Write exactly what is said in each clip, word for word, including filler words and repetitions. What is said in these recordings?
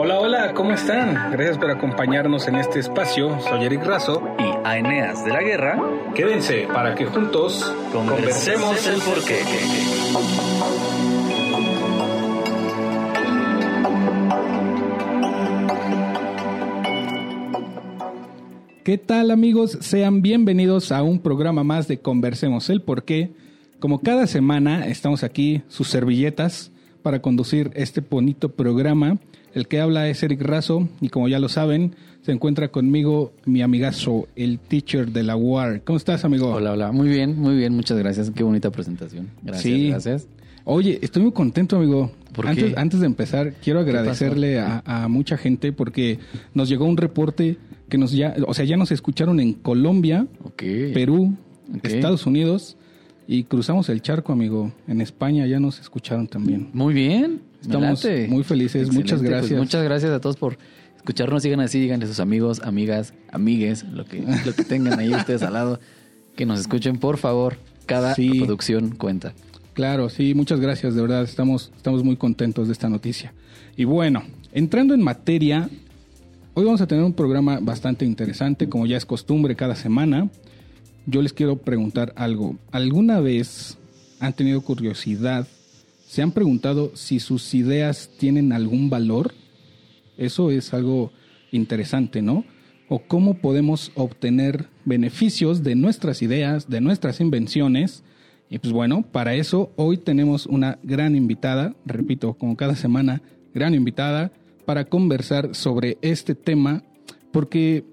Hola, hola, ¿cómo están? Gracias por acompañarnos en este espacio. Soy Eric Razo y Aeneas de la Guerra. Quédense para que juntos conversemos, conversemos el porqué. ¿Qué tal, amigos? Sean bienvenidos a un programa más de Conversemos el Porqué. Como cada semana estamos aquí, sus servilletas, para conducir este bonito programa. El que habla es Eric Razo y, como ya lo saben, se encuentra conmigo mi amigazo, el teacher de la War. ¿Cómo estás, amigo? Hola, hola. Muy bien, muy bien. Muchas gracias. Qué bonita presentación. Gracias, sí. Gracias. Oye, estoy muy contento, amigo. ¿Por antes, qué? Antes de empezar, quiero agradecerle a, a mucha gente porque nos llegó un reporte que nos ya, o sea, ya nos escucharon en Colombia, okay. Perú, okay. Estados Unidos y cruzamos el charco, amigo. En España ya nos escucharon también. Muy bien. Estamos Adelante. Muy felices. Excelente. Muchas gracias. Pues muchas gracias a todos por escucharnos. Sigan así, díganle a sus amigos, amigas, amigues, lo que, lo que tengan ahí ustedes al lado, que nos escuchen, por favor. Cada sí. producción cuenta. Claro, sí, muchas gracias, de verdad, estamos, estamos muy contentos de esta noticia. Y bueno, entrando en materia, hoy vamos a tener un programa bastante interesante, como ya es costumbre cada semana. Yo les quiero preguntar algo. ¿Alguna vez han tenido curiosidad? ¿Se han preguntado si sus ideas tienen algún valor? Eso es algo interesante, ¿no? ¿O cómo podemos obtener beneficios de nuestras ideas, de nuestras invenciones? Y pues bueno, para eso hoy tenemos una gran invitada, repito, como cada semana, gran invitada, para conversar sobre este tema, porque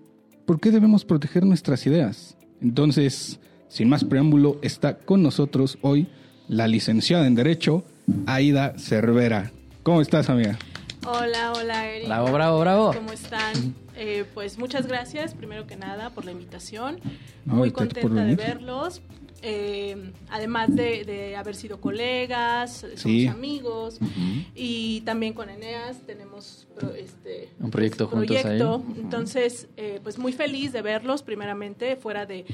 ¿por qué debemos proteger nuestras ideas? Entonces, sin más preámbulo, está con nosotros hoy la licenciada en Derecho, Aida Cervera. ¿Cómo estás, amiga? Hola, hola, Eric. Bravo, bravo, bravo. ¿Cómo están? Eh, pues muchas gracias, primero que nada, por la invitación. No, muy contenta de verlos. Eh, además de, de haber sido colegas, somos sí. amigos, uh-huh. y también con Aeneas tenemos pro, este, un proyecto, este juntos proyecto. Ahí. Entonces, eh, pues muy feliz de verlos, primeramente, fuera de,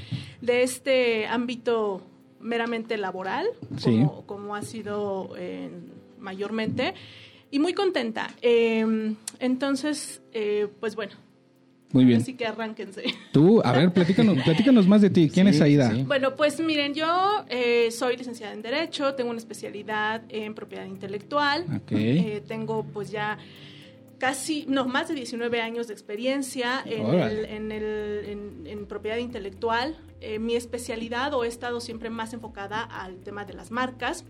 de este ámbito meramente laboral, sí. como, como ha sido eh, mayormente, y muy contenta. Eh, entonces, eh, pues bueno. Muy bien. Así que arránquense. Tú, a ver, platícanos, platícanos más de ti. ¿Quién sí, es Aida? Sí. Bueno, pues miren, yo eh, soy licenciada en Derecho, tengo una especialidad en propiedad intelectual. Okay. Eh, tengo pues ya casi, no, más de diecinueve años de experiencia en, el, en, el, en, en propiedad intelectual. Eh, mi especialidad, o he estado siempre más enfocada al tema de las marcas.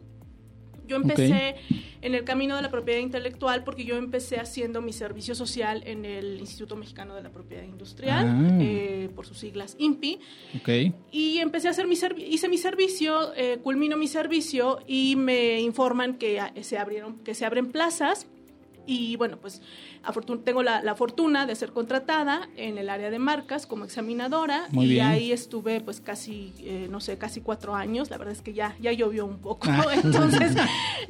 Yo empecé okay. en el camino de la propiedad intelectual porque yo empecé haciendo mi servicio social en el Instituto Mexicano de la Propiedad Industrial, ah. eh, por sus siglas I M P I. Okay. Y empecé a hacer mi servi- hice mi servicio, eh, culmino mi servicio y me informan que se abrieron, que se abren plazas. Y bueno, pues afortun- tengo la, la fortuna de ser contratada en el área de marcas como examinadora. Muy y bien. Ahí estuve pues casi, eh, no sé, casi cuatro años. La verdad es que ya, ya llovió un poco. Ah. Entonces,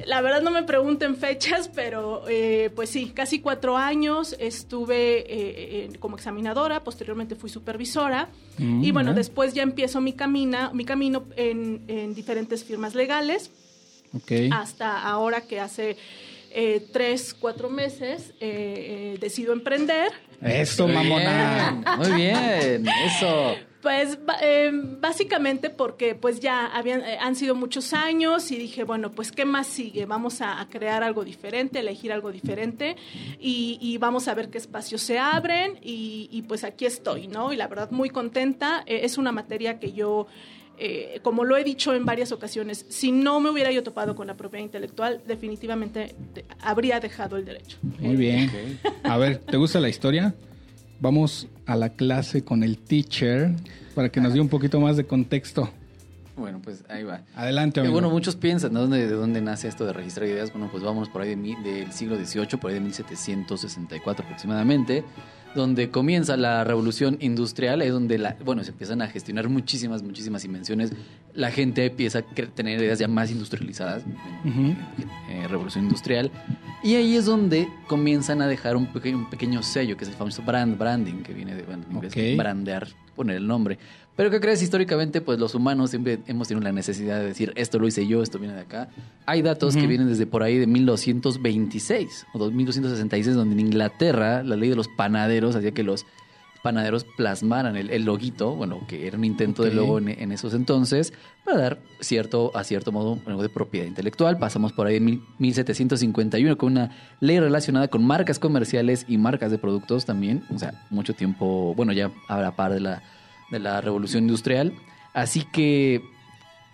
la verdad no me pregunten fechas, pero eh, pues sí, casi cuatro años estuve eh, eh, como examinadora. Posteriormente fui supervisora. Mm, y bueno, eh. después ya empiezo mi, camina, mi camino en, en diferentes firmas legales. Okay. Hasta ahora que hace... Eh, tres, cuatro meses eh, eh, decido emprender. Eso, mamona. Muy bien, eso. Pues eh, básicamente porque pues ya habían, eh, han sido muchos años y dije, bueno, pues ¿qué más sigue? Vamos a, a crear algo diferente, elegir algo diferente y, y vamos a ver qué espacios se abren y, y pues aquí estoy, ¿no? Y la verdad muy contenta, eh, es una materia que yo... Eh, como lo he dicho en varias ocasiones, si no me hubiera yo topado con la propiedad intelectual, definitivamente te, habría dejado el derecho. Muy bien. Okay. A ver, ¿te gusta la historia? Vamos a la clase con el teacher para que nos dé un poquito más de contexto. Bueno, pues ahí va. Adelante, amigo. Eh, bueno, muchos piensan, ¿no? ¿De dónde nace esto de registrar ideas? Bueno, pues vámonos por ahí de mi, del siglo dieciocho, por ahí de mil setecientos sesenta y cuatro aproximadamente, donde comienza la revolución industrial, es donde la, bueno, se empiezan a gestionar muchísimas, muchísimas invenciones. La gente empieza a tener ideas ya más industrializadas, uh-huh. eh, revolución industrial. Y ahí es donde comienzan a dejar un, peque- un pequeño sello, que es el famoso brand branding, que viene de, bueno, en inglés, okay. brandear. poner el nombre. Pero ¿qué crees? Históricamente, pues los humanos siempre hemos tenido la necesidad de decir, esto lo hice yo, esto viene de acá. Hay datos uh-huh. que vienen desde por ahí de mil doscientos veintiséis o mil doscientos sesenta y seis, donde en Inglaterra la ley de los panaderos hacía que los panaderos plasmaran el, el loguito, bueno, que era un intento okay. de logo en, en esos entonces, para dar cierto, a cierto modo, algo de propiedad intelectual. Pasamos por ahí en mil setecientos cincuenta y uno con una ley relacionada con marcas comerciales y marcas de productos también, o sea, mucho tiempo, bueno, ya a la par de la, de la revolución industrial. Así que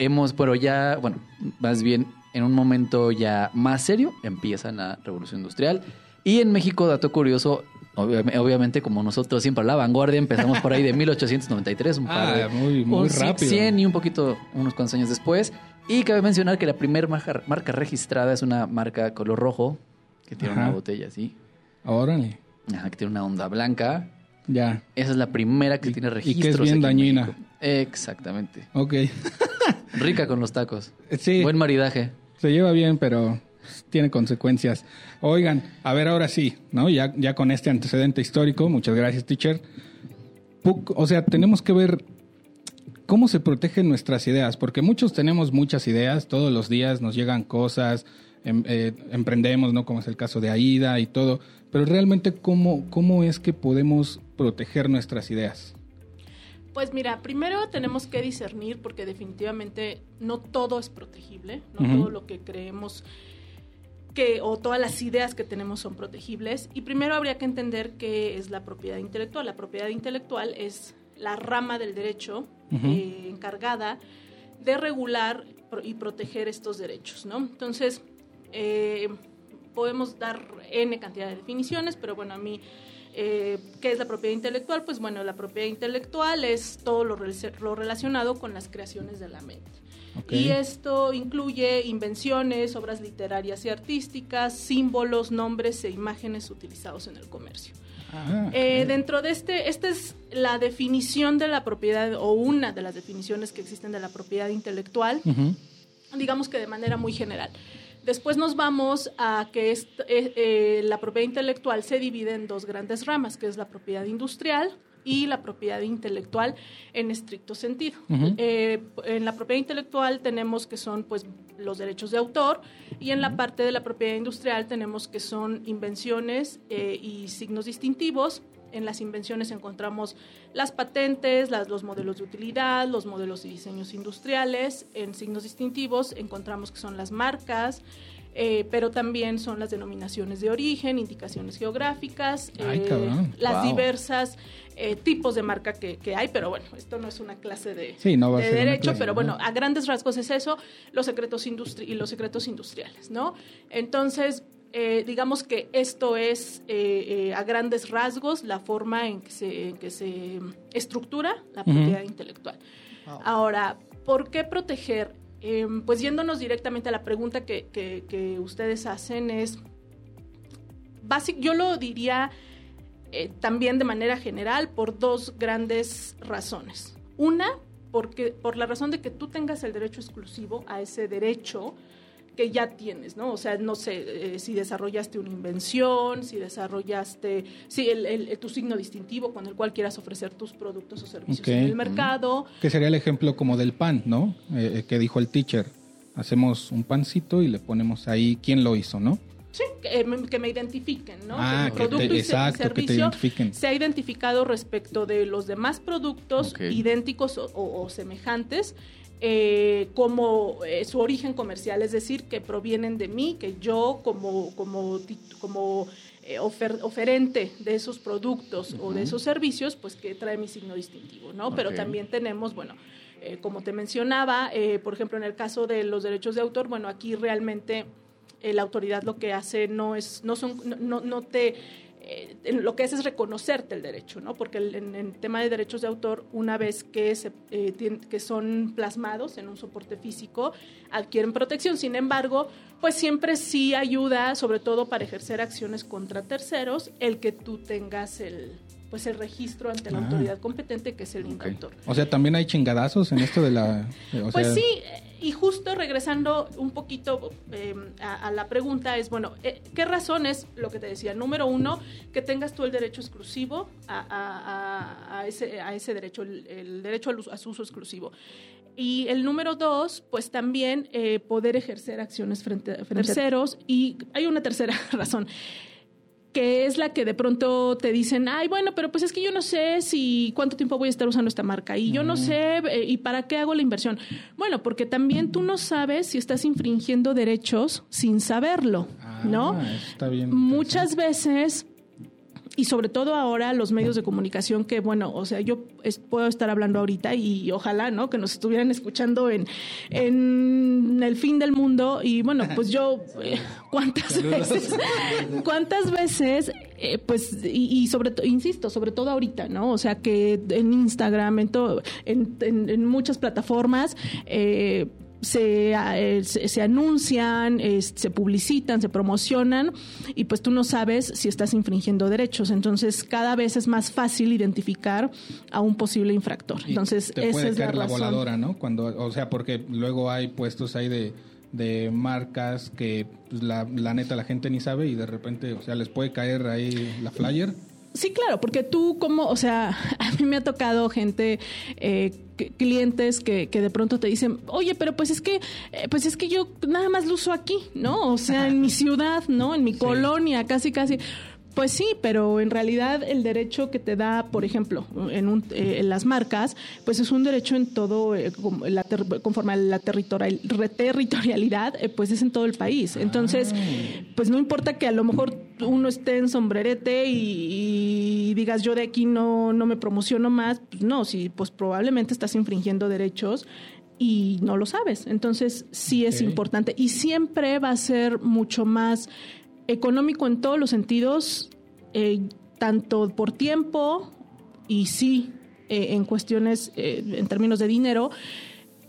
hemos, pero ya, bueno, más bien en un momento ya más serio, empieza la revolución industrial. Y en México, dato curioso, obviamente, como nosotros siempre a la vanguardia, empezamos por ahí de mil ochocientos noventa y tres, un par de... Ah, muy, muy rápido. cien y un poquito, unos cuantos años después. Y cabe mencionar que la primera marca, marca registrada es una marca color rojo, que tiene Ajá. una botella así. Órale. Ajá, que tiene una onda blanca. Ya. Esa es la primera que y, tiene registros. Y que es bien dañina. Exactamente. Ok. Rica con los tacos. Sí. Buen maridaje. Se lleva bien, pero... tiene consecuencias. Oigan, a ver, ahora sí, ¿no? Ya, ya con este antecedente histórico, muchas gracias, teacher. Puc, o sea, tenemos que ver cómo se protegen nuestras ideas, porque muchos tenemos muchas ideas, todos los días nos llegan cosas, em, eh, emprendemos, ¿no? Como es el caso de Aida y todo, pero realmente, ¿cómo, cómo es que podemos proteger nuestras ideas? Pues mira, primero tenemos que discernir, porque definitivamente no todo es protegible, no uh-huh. todo lo que creemos... Que, o todas las ideas que tenemos son protegibles, y primero habría que entender qué es la propiedad intelectual. La propiedad intelectual es la rama del derecho uh-huh. eh, encargada de regular y proteger estos derechos, ¿no? Entonces, eh, podemos dar N cantidad de definiciones, pero bueno, a mí, eh, ¿qué es la propiedad intelectual? Pues bueno, la propiedad intelectual es todo lo, lo relacionado con las creaciones de la mente. Okay. Y esto incluye invenciones, obras literarias y artísticas, símbolos, nombres e imágenes utilizados en el comercio. Ah, okay. eh, dentro de este, esta es la definición de la propiedad, o una de las definiciones que existen de la propiedad intelectual, uh-huh. digamos que de manera muy general. Después nos vamos a que esta, eh, eh, la propiedad intelectual se divide en dos grandes ramas, que es la propiedad industrial y la propiedad intelectual en estricto sentido. Uh-huh. Eh, en la propiedad intelectual tenemos que son pues los derechos de autor, y en la parte de la propiedad industrial tenemos que son invenciones eh, y signos distintivos. En las invenciones encontramos las patentes, las, los modelos de utilidad, los modelos y diseños industriales. En signos distintivos encontramos que son las marcas, Eh, pero también son las denominaciones de origen, indicaciones geográficas, eh, Ay, las wow. diversas eh, tipos de marca que, que hay, pero bueno, esto no es una clase de, sí, no va de a ser derecho, clase, pero bueno, ¿no? A grandes rasgos es eso, los secretos industri- y los secretos industriales, ¿no? Entonces, eh, digamos que esto es eh, eh, a grandes rasgos la forma en que se, en que se estructura la propiedad uh-huh. intelectual. Wow. Ahora, ¿por qué proteger? Eh, pues yéndonos directamente a la pregunta que, que, que ustedes hacen es, basic, yo lo diría eh, también de manera general por dos grandes razones. Una, porque, por la razón de que tú tengas el derecho exclusivo a ese derecho que ya tienes, ¿no? O sea, no sé, eh, si desarrollaste una invención, si desarrollaste si el, el, tu signo distintivo con el cual quieras ofrecer tus productos o servicios okay. en el mercado. Que sería el ejemplo como del pan, ¿no? Eh, que dijo el teacher, hacemos un pancito y le ponemos ahí quién lo hizo, ¿no? Sí, que, que me identifiquen, ¿no? Ah, que el producto que te, y exacto, servicio que te identifiquen. Se ha identificado respecto de los demás productos okay. idénticos o, o, o semejantes, Eh, como eh, su origen comercial, es decir, que provienen de mí, que yo como, como, como eh, ofer, oferente de esos productos uh-huh. o de esos servicios, pues que trae mi signo distintivo, ¿no? Okay. Pero también tenemos, bueno, eh, como te mencionaba, eh, por ejemplo, en el caso de los derechos de autor, bueno, aquí realmente eh, la autoridad lo que hace no es, no son, no, no, no te... Eh, lo que hace es reconocerte el derecho, ¿no? Porque el, en el tema de derechos de autor, una vez que, se, eh, tien, que son plasmados en un soporte físico, adquieren protección. Sin embargo, pues siempre sí ayuda, sobre todo para ejercer acciones contra terceros, el que tú tengas el, pues el registro ante la ah. autoridad competente, que es el okay. Indautor. O sea, también hay chingadazos en esto de la... O pues sea... sí, y justo regresando un poquito eh, a, a la pregunta es, bueno, eh, ¿qué razón es lo que te decía? Número uno, que tengas tú el derecho exclusivo a, a, a, a, ese, a ese derecho, el, el derecho al uso, a su uso exclusivo. Y el número dos, pues también eh, poder ejercer acciones frente a terceros. Y hay una tercera razón, que es la que de pronto te dicen, ay, bueno, pero pues es que yo no sé si cuánto tiempo voy a estar usando esta marca y yo no sé, eh, ¿y para qué hago la inversión? Bueno, porque también tú no sabes si estás infringiendo derechos sin saberlo, ah, ¿no? Está bien. Muchas veces... Y sobre todo ahora los medios de comunicación que, bueno, o sea, yo es, puedo estar hablando ahorita y ojalá, ¿no?, que nos estuvieran escuchando en, en el fin del mundo. Y bueno, pues yo, eh, ¿cuántas Saludos. veces? ¿Cuántas veces? Eh, pues, y, y sobre todo, insisto, sobre todo ahorita, ¿no? O sea, que en Instagram, en, todo, en, en, en muchas plataformas, eh, Se, eh, se, se anuncian, eh, se publicitan, se promocionan y pues tú no sabes si estás infringiendo derechos. Entonces cada vez es más fácil identificar a un posible infractor. Y entonces te puede esa caer es la, la voladora, ¿no? Cuando, o sea, porque luego hay puestos ahí de, de marcas que pues, la, la neta la gente ni sabe y de repente, o sea, les puede caer ahí la flyer. Sí, claro, porque tú como, o sea, a mí me ha tocado gente, eh, que, clientes que, que de pronto te dicen, oye, pero pues es que, eh, pues es que yo nada más lo uso aquí, ¿no? O sea, en mi ciudad, ¿no? En mi sí. colonia, casi, casi. Pues sí, pero en realidad el derecho que te da, por ejemplo, en, un, eh, en las marcas, pues es un derecho en todo, eh, la ter, conforme a la territorial, territorialidad, eh, pues es en todo el país. Entonces, pues no importa que a lo mejor uno esté en Sombrerete y, y digas, yo de aquí no, no me promociono más, pues no, si, pues probablemente estás infringiendo derechos y no lo sabes. Entonces, sí es okay. importante y siempre va a ser mucho más... económico en todos los sentidos, eh, tanto por tiempo y sí eh, en cuestiones, eh, en términos de dinero,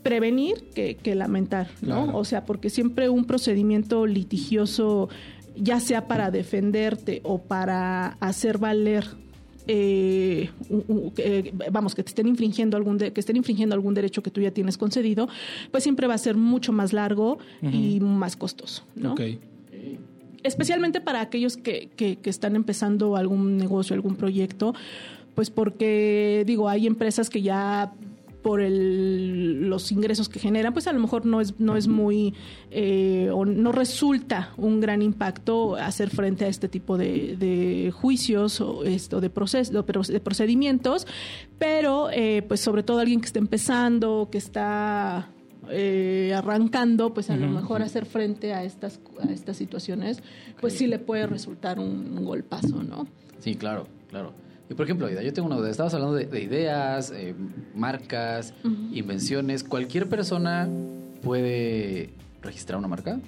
prevenir que, que lamentar, ¿no? Claro. O sea, porque siempre un procedimiento litigioso, ya sea para defenderte o para hacer valer, eh, u, u, eh, vamos, que te estén infringiendo algún de, que estén infringiendo algún derecho que tú ya tienes concedido, pues siempre va a ser mucho más largo uh-huh. y más costoso, ¿no? Okay. Especialmente para aquellos que, que, que están empezando algún negocio, algún proyecto, pues porque, digo, hay empresas que ya por el, los ingresos que generan, pues a lo mejor no es, no es muy, eh, o no resulta un gran impacto hacer frente a este tipo de, de juicios o esto de, proces, de procedimientos, pero eh, pues sobre todo alguien que está empezando, que está... Eh, arrancando, pues a uh-huh. lo mejor hacer frente a estas a estas situaciones, pues okay. sí le puede resultar un, un golpazo, ¿no? Sí, claro, claro. Y por ejemplo, Aida, yo tengo una duda. Estabas hablando de, de ideas, eh, marcas, uh-huh. invenciones. ¿Cualquier persona puede registrar una marca?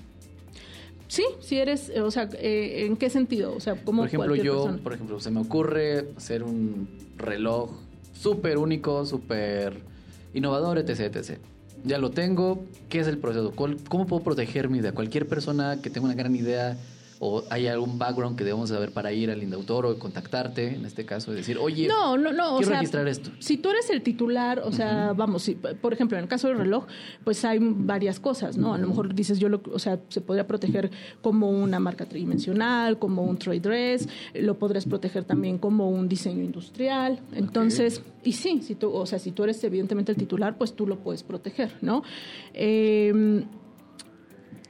Sí, si eres, o sea, eh, ¿en qué sentido? O sea, ¿cómo por ejemplo yo, persona? Por ejemplo, se me ocurre hacer un reloj súper único, súper innovador, etcétera, etcétera. Ya lo tengo. ¿Qué es el proceso? ¿Cómo puedo proteger mi idea? Cualquier persona que tenga una gran idea o hay algún background que debemos saber para ir al Indautor o contactarte, en este caso, y decir, oye, no, no, no, quiero o sea, registrar esto. Si tú eres el titular, o sea, uh-huh. vamos, si, por ejemplo, en el caso del reloj, pues hay varias cosas, ¿no? A lo mejor dices, yo lo, o sea, se podría proteger como una marca tridimensional, como un trade dress, lo podrías proteger también como un diseño industrial. Entonces, okay. y sí, si tú, o sea, si tú eres evidentemente el titular, pues tú lo puedes proteger, ¿no? Eh...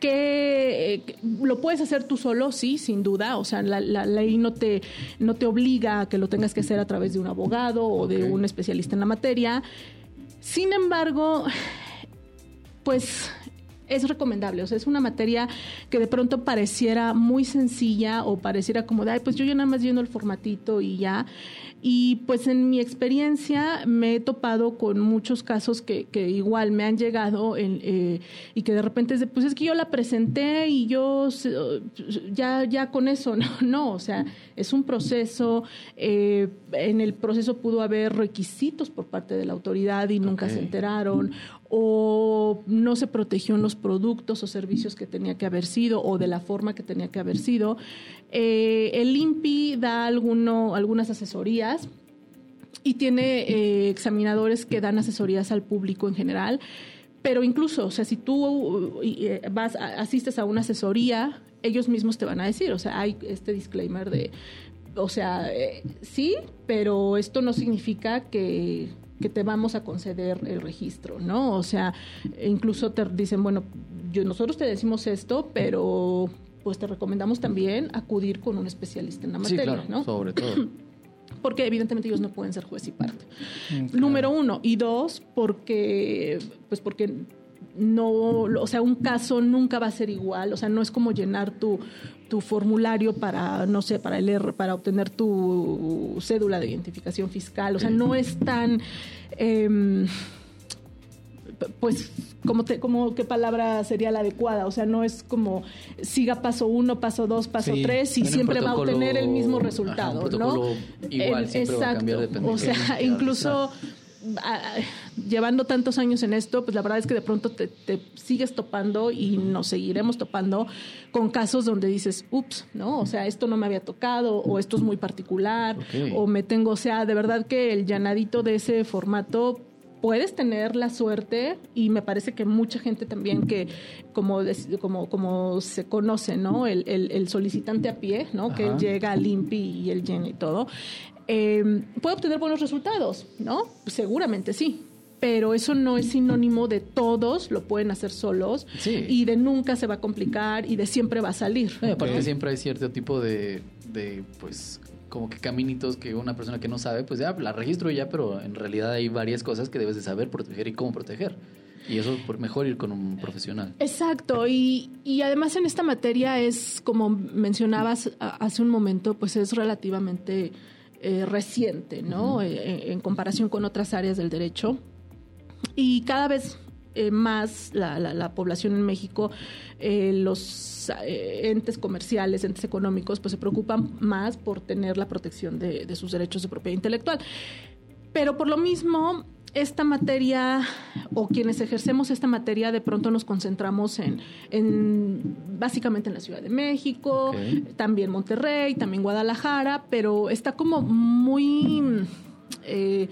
que eh, lo puedes hacer tú solo, sí, sin duda, o sea, la, la ley no te, no te obliga a que lo tengas que hacer a través de un abogado o okay. de un especialista en la materia. Sin embargo, pues es recomendable, o sea, es una materia que de pronto pareciera muy sencilla o pareciera como de, ay, pues yo ya nada más viendo el formatito y ya. Y pues en mi experiencia me he topado con muchos casos que, que igual me han llegado en, eh, y que de repente es de, pues es que yo la presenté y yo ya, ya con eso, no, no, o sea, es un proceso, eh, en el proceso pudo haber requisitos por parte de la autoridad y nunca okay. se enteraron. o no se protegió en los productos o servicios que tenía que haber sido o de la forma que tenía que haber sido. Eh, el I M P I da alguno, algunas asesorías y tiene eh, examinadores que dan asesorías al público en general, pero incluso, o sea, si tú vas, asistes a una asesoría, ellos mismos te van a decir, o sea, hay este disclaimer de, o sea, eh, sí, pero esto no significa que... que te vamos a conceder el registro, ¿no? O sea, incluso te dicen, bueno, yo, nosotros te decimos esto, pero pues te recomendamos también acudir con un especialista en la materia, sí, claro, ¿no? Sobre todo. Porque evidentemente ellos no pueden ser juez y parte. Claro. Número uno. Y dos, porque, pues porque no, o sea, un caso nunca va a ser igual, o sea, no es como llenar tu, tu formulario para, no sé, para el R, para obtener tu cédula de identificación fiscal, o sea, no es tan, eh, pues, como, te, como qué palabra sería la adecuada, o sea, no es como siga paso uno, paso dos, paso sí, tres y siempre va a obtener el mismo resultado, ajá, ¿no? Igual, el, siempre exacto, va a cambiar dependiendo. O sea, incluso... llevando tantos años en esto, pues la verdad es que de pronto te, te sigues topando y nos seguiremos topando con casos donde dices, ups, ¿no? O sea, esto no me había tocado, o esto es muy particular, okay, o me tengo, o sea, de verdad que el llanadito de ese formato puedes tener la suerte, y me parece que mucha gente también que, como, como, como se conoce, ¿no? El, el, el solicitante a pie, ¿no? Ajá. Que él llega al I M P I y él llena y todo. Eh, puede obtener buenos resultados, ¿no? Seguramente sí, pero eso no es sinónimo de todos lo pueden hacer solos, sí, y de nunca se va a complicar y de siempre va a salir. Eh, aparte ¿eh? Siempre hay cierto tipo de, de, pues, como que caminitos que una persona que no sabe, pues ya la registro ya, pero en realidad hay varias cosas que debes de saber, proteger y cómo proteger. Y eso es mejor ir con un profesional. Exacto, y, y además en esta materia es, como mencionabas hace un momento, pues es relativamente... Eh, reciente, ¿no? Uh-huh. Eh, en comparación con otras áreas del derecho. Y cada vez eh, más la, la, la población en México, eh, los eh, entes comerciales, entes económicos, pues se preocupan más por tener la protección de, de sus derechos de propiedad intelectual. Pero por lo mismo, esta materia, o quienes ejercemos esta materia, de pronto nos concentramos en, en básicamente en la Ciudad de México, okay, también Monterrey, también Guadalajara, pero está como muy eh,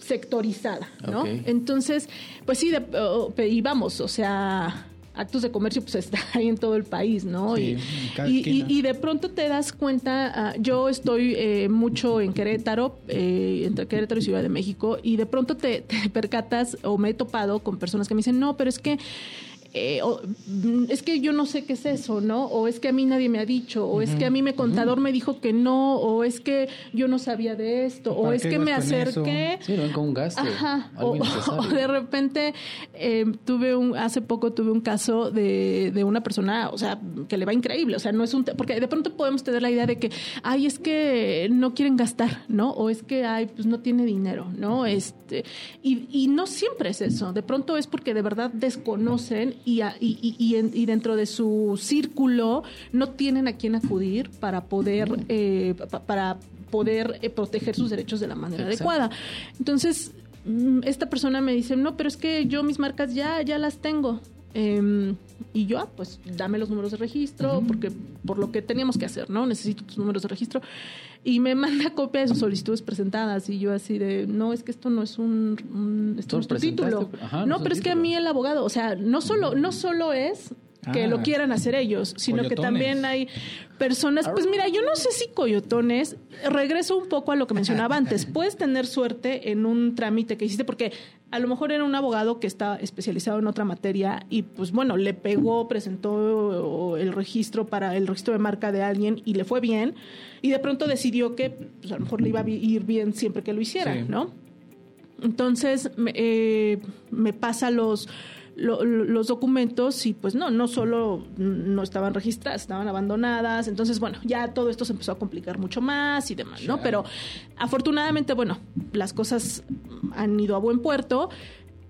sectorizada, ¿no? Okay. Entonces, pues sí, de, y vamos, o sea... actos de comercio, pues está ahí en todo el país, ¿no? Sí, y, y, y de pronto te das cuenta, uh, yo estoy eh, mucho en Querétaro, eh, entre Querétaro y Ciudad de México, y de pronto te, te percatas, o me he topado con personas que me dicen, no, pero es que eh, o, es que yo no sé qué es eso, ¿no? O es que a mí nadie me ha dicho, o uh-huh, es que a mí mi contador uh-huh me dijo que no, o es que yo no sabía de esto, o es que me acerqué... Sí, no, con un gasto. Ajá, o, o de repente eh, tuve un... Hace poco tuve un caso de, de una persona, o sea, que le va increíble, o sea, no es un... Porque de pronto podemos tener la idea de que, ay, es que no quieren gastar, ¿no? O es que, ay, pues no tiene dinero, ¿no? Este, y, y no siempre es eso, de pronto es porque de verdad desconocen Y, y, y, y dentro de su círculo no tienen a quién acudir para poder eh, para poder proteger sus derechos de la manera exacto adecuada. Entonces, esta persona me dice, no, pero es que yo mis marcas ya, ya las tengo. Eh, y yo, ah, pues dame los números de registro, uh-huh, porque por lo que teníamos que hacer, ¿no? Necesito tus números de registro. Y me manda copia de sus solicitudes presentadas. Y yo así de, no, es que esto no es un, un esto es tu título. Ajá, no, no, pero es que a mí el abogado, o sea, no solo, no solo es que ah, lo quieran hacer ellos, sino coyotones, que también hay personas, pues mira, yo no sé si coyotones, regreso un poco a lo que mencionaba antes, puedes tener suerte en un trámite que hiciste, porque a lo mejor era un abogado que está especializado en otra materia y pues bueno, le pegó, presentó el registro para el registro de marca de alguien y le fue bien, y de pronto decidió que pues, a lo mejor le iba a ir bien siempre que lo hiciera, sí, ¿no? Entonces eh, me pasa los los documentos y pues no, no solo no estaban registradas, estaban abandonadas, entonces bueno, ya todo esto se empezó a complicar mucho más y demás, ¿no? Pero afortunadamente, bueno, las cosas han ido a buen puerto,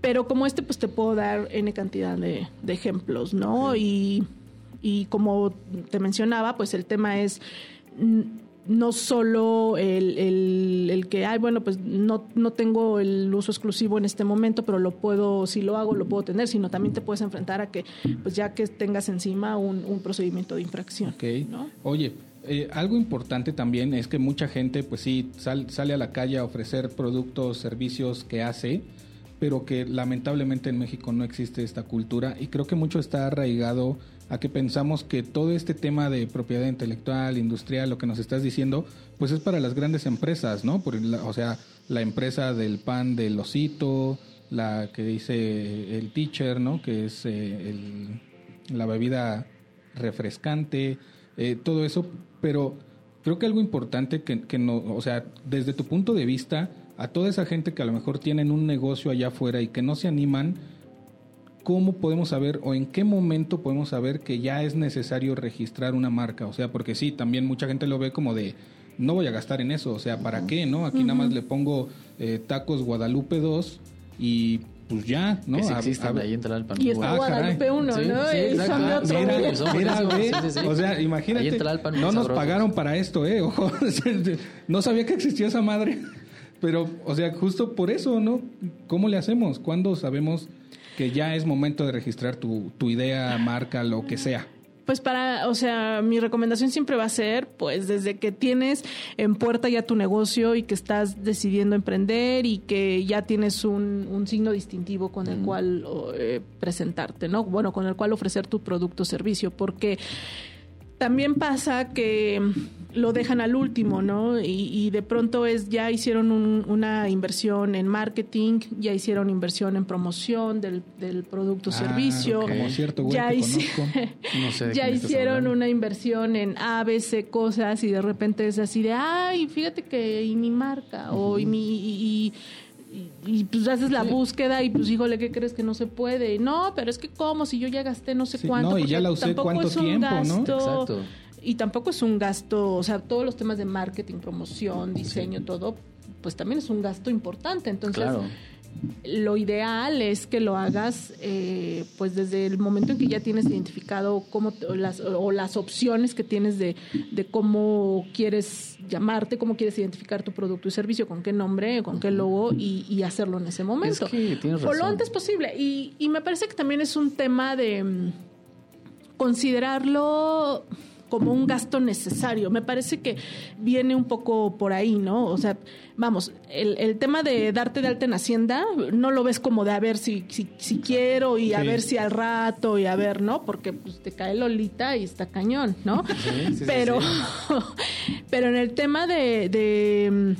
pero como este, pues te puedo dar N cantidad de, de ejemplos, ¿no? Sí. Y, y como te mencionaba, pues el tema es... no solo el, el, el que, ay, bueno, pues no, no tengo el uso exclusivo en este momento, pero lo puedo, si lo hago, lo puedo tener, sino también te puedes enfrentar a que, pues ya que tengas encima un, un procedimiento de infracción. Okay. ¿No? Oye, eh, algo importante también es que mucha gente, pues sí, sal, sale a la calle a ofrecer productos, servicios que hace, pero que lamentablemente en México no existe esta cultura, y creo que mucho está arraigado a que pensamos que todo este tema de propiedad intelectual, industrial, lo que nos estás diciendo, pues es para las grandes empresas, ¿no? Por la, o sea, la empresa del pan del osito, la que dice el teacher, ¿no? Que es eh, el, la bebida refrescante, eh, todo eso, pero creo que algo importante que, que no, o sea, desde tu punto de vista, a toda esa gente que a lo mejor tienen un negocio allá afuera y que no se animan, ¿cómo podemos saber o en qué momento podemos saber que ya es necesario registrar una marca? O sea, porque sí, también mucha gente lo ve como de, no voy a gastar en eso, o sea, ¿para qué, no? Aquí uh-huh. nada más le pongo eh, tacos Guadalupe dos y... pues ya, ¿no? Que sí existen, de ahí entra el pan. Y está Guadalupe uno, ah, ¿no? Sí, exacto. Ah, mira, son mira, ve, sí, sí, sí. O sea, imagínate, no nos sabroso. Pagaron para esto, ¿eh? Ojo, no sabía que existía esa madre, pero, o sea, justo por eso, ¿no? ¿Cómo le hacemos? ¿Cuándo sabemos que ya es momento de registrar tu, tu idea, marca, lo que sea? Pues para, o sea, mi recomendación siempre va a ser, pues desde que tienes en puerta ya tu negocio y que estás decidiendo emprender y que ya tienes un, un signo distintivo con el mm. cual eh, presentarte, ¿no? Bueno, con el cual ofrecer tu producto o servicio, porque también pasa que lo dejan al último, ¿no? Y, y de pronto es ya hicieron un, una inversión en marketing, ya hicieron inversión en promoción del, del producto o ah, servicio. Okay. Como cierto güey ya que hice, conozco. No sé de ya hicieron una inversión en A B C cosas y de repente es así de, ay, fíjate que y mi marca uh-huh. o y mi... Y, y, Y, y pues haces la sí. búsqueda y pues híjole, ¿qué crees que no se puede? No, pero es que ¿cómo? Si yo ya gasté no sé sí, cuánto. No, y ya la usé cuánto tiempo, gasto, ¿no? Exacto. Y tampoco es un gasto, o sea, todos los temas de marketing, promoción, diseño, sí. todo, pues también es un gasto importante. Entonces, claro. lo ideal es que lo hagas eh, pues desde el momento en que ya tienes identificado cómo o las, o las opciones que tienes de, de cómo quieres llamarte, cómo quieres identificar tu producto y servicio, con qué nombre, con qué logo y, y hacerlo en ese momento. Es que tienes razón. O lo antes posible. Y, y me parece que también es un tema de considerarlo como un gasto necesario. Me parece que viene un poco por ahí, ¿no? O sea, vamos, el, el tema de darte de alta en Hacienda, no lo ves como de a ver si si, si quiero y a sí. ver si al rato y a ver, ¿no? Porque pues te cae Lolita y está cañón, ¿no? Sí, sí, pero, sí. pero en el tema de, de,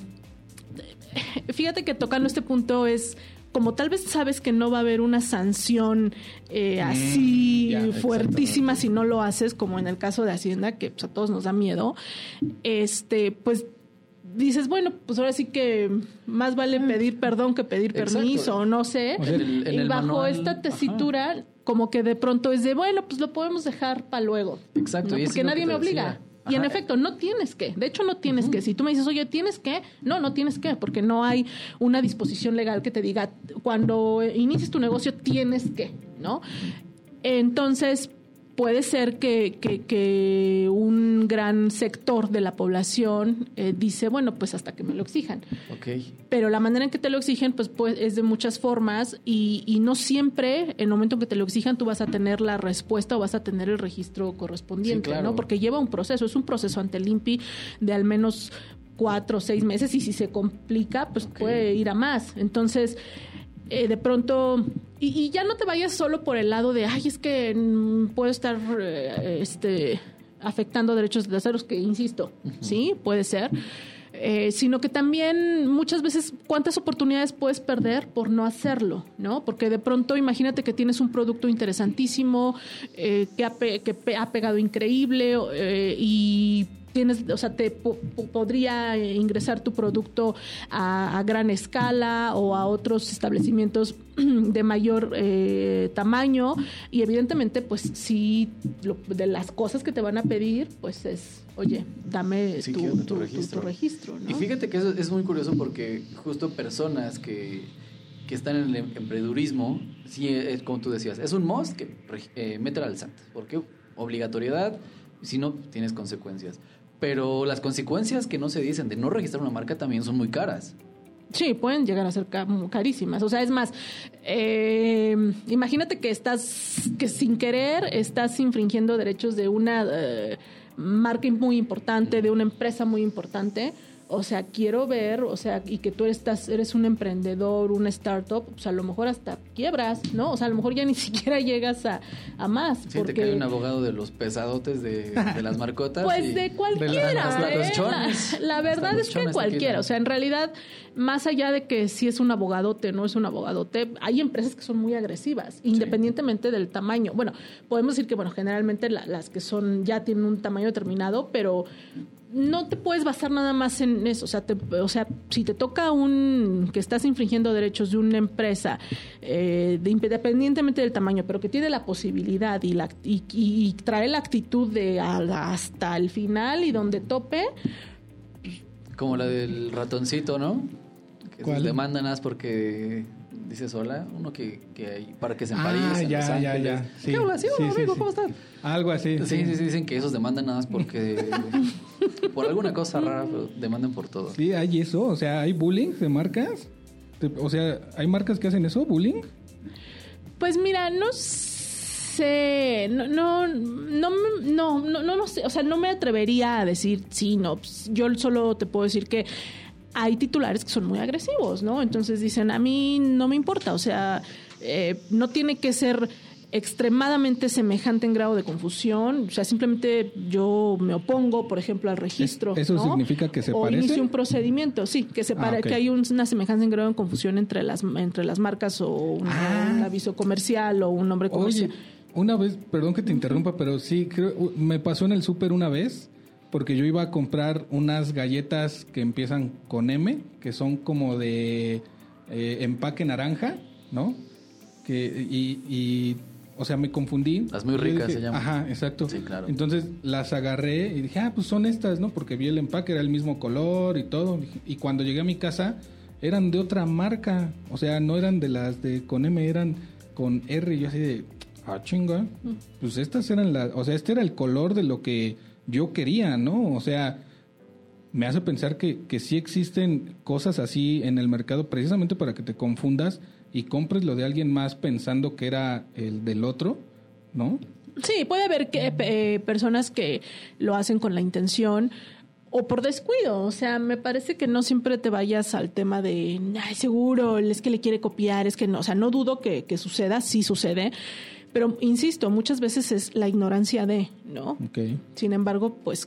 de... Fíjate que tocando este punto es... Como tal vez sabes que no va a haber una sanción eh, así yeah, fuertísima si no lo haces, como en el caso de Hacienda, que pues, a todos nos da miedo, este pues dices, bueno, pues ahora sí que más vale pedir perdón que pedir permiso, exacto. o no sé. O sea, en el, en y el bajo manual, esta tesitura, ajá. como que de pronto es de, bueno, pues lo podemos dejar para luego. Exacto. ¿No? Y porque nadie me obliga. Y en Ajá. efecto, no tienes que. De hecho, no tienes uh-huh. que. Si tú me dices, oye, ¿tienes que? No, no tienes que, porque no hay una disposición legal que te diga, cuando inicies tu negocio, tienes que, ¿no? Entonces, puede ser que, que, que un gran sector de la población eh, dice, bueno, pues hasta que me lo exijan. Okay. Pero la manera en que te lo exigen, pues, pues es de muchas formas y, y no siempre, en el momento en que te lo exijan, tú vas a tener la respuesta o vas a tener el registro correspondiente, sí, claro. ¿no? Porque lleva un proceso, es un proceso ante el I M P I de al menos cuatro o seis meses y si se complica, pues okay. puede ir a más. Entonces... Eh, de pronto, y, y ya no te vayas solo por el lado de, ay, es que mm, puedo estar eh, este, afectando derechos de terceros, que insisto, uh-huh. sí, puede ser, eh, sino que también muchas veces cuántas oportunidades puedes perder por no hacerlo, ¿no? Porque de pronto imagínate que tienes un producto interesantísimo, eh, que, ha pe- que pe- ha pegado increíble eh, y... Tienes, o sea, te po- podría ingresar tu producto a, a gran escala o a otros establecimientos de mayor eh, tamaño y evidentemente, pues sí, lo, de las cosas que te van a pedir, pues es, oye, dame sí, tu, tu, tu registro. Tu, tu registro, ¿no? Y fíjate que eso es muy curioso porque justo personas que, que están en el emprendedurismo, sí, es, como tú decías, es un must que eh, meter al S A T, porque obligatoriedad, si no, tienes consecuencias. Pero las consecuencias que no se dicen de no registrar una marca también son muy caras. Sí, pueden llegar a ser carísimas. O sea, es más, eh, imagínate que estás, que sin querer estás infringiendo derechos de una eh, marca muy importante, de una empresa muy importante. O sea, quiero ver, o sea, y que tú estás, eres un emprendedor, una startup, pues a lo mejor hasta quiebras, ¿no? O sea, a lo mejor ya ni siquiera llegas a, a más. Sí, porque... te cae un abogado de los pesadotes de, de las marcotas. Pues y... de cualquiera, de los, ¿eh? Los la, la verdad hasta es que cualquiera, ¿no? O sea, en realidad, más allá de que si es un abogadote o no es un abogadote, hay empresas que son muy agresivas, independientemente sí. del tamaño. Bueno, podemos decir que, bueno, generalmente la, las que son ya tienen un tamaño determinado, pero... no te puedes basar nada más en eso. O sea, te, o sea, si te toca un que estás infringiendo derechos de una empresa, eh, de, independientemente del tamaño, pero que tiene la posibilidad y, la, y, y, y trae la actitud de hasta el final y donde tope. Como la del ratoncito, ¿no? Que ¿cuál? Demandan nada más porque... dices hola, uno que, que hay parques en ah, París, en ya, Los Ángeles. Ya, ya. Sí. ¿Qué hablas? Sí, sí, sí, amigo, sí. ¿Cómo estás? Algo así. Sí, sí, sí, sí, dicen que esos demandan nada más porque... por alguna cosa rara, pero demandan por todo. Sí, hay eso. O sea, ¿hay bullying de marcas? O sea, ¿hay marcas que hacen eso, bullying? Pues mira, no sé. No, no, no, no, no, no, no sé. O sea, no me atrevería a decir sí, no. Yo solo te puedo decir que... hay titulares que son muy agresivos, ¿no? Entonces dicen, a mí no me importa, o sea, eh, no tiene que ser extremadamente semejante en grado de confusión, o sea, simplemente yo me opongo, por ejemplo, al registro. ¿Eso ¿no? significa que se o parecen? O inicio un procedimiento, sí, que se para, ah, okay. que hay un, una semejanza en grado de confusión entre las entre las marcas o una, ah. un aviso comercial o un nombre comercial. Oye, una vez, perdón que te interrumpa, pero sí, creo, me pasó en el súper una vez. Porque yo iba a comprar unas galletas que empiezan con M, que son como de eh, empaque naranja, ¿no? Que, y, y, o sea, me confundí. Las muy ricas dije, se llaman. Ajá, exacto. Sí, claro. Entonces las agarré y dije, ah, pues son estas, ¿no? Porque vi el empaque, era el mismo color y todo. Y cuando llegué a mi casa, eran de otra marca. O sea, no eran de las de con M, eran con R. Y yo así de, ah, chinga. Mm. Pues estas eran las, o sea, este era el color de lo que... yo quería, ¿no? O sea, me hace pensar que, que sí existen cosas así en el mercado precisamente para que te confundas y compres lo de alguien más pensando que era el del otro, ¿no? Sí, puede haber que, eh, personas que lo hacen con la intención o por descuido. O sea, me parece que no siempre te vayas al tema de, ay, seguro, es que le quiere copiar, es que no. O sea, no dudo que, que suceda, sí sucede. Pero, insisto, muchas veces es la ignorancia de, ¿no? Okay. Sin embargo, pues,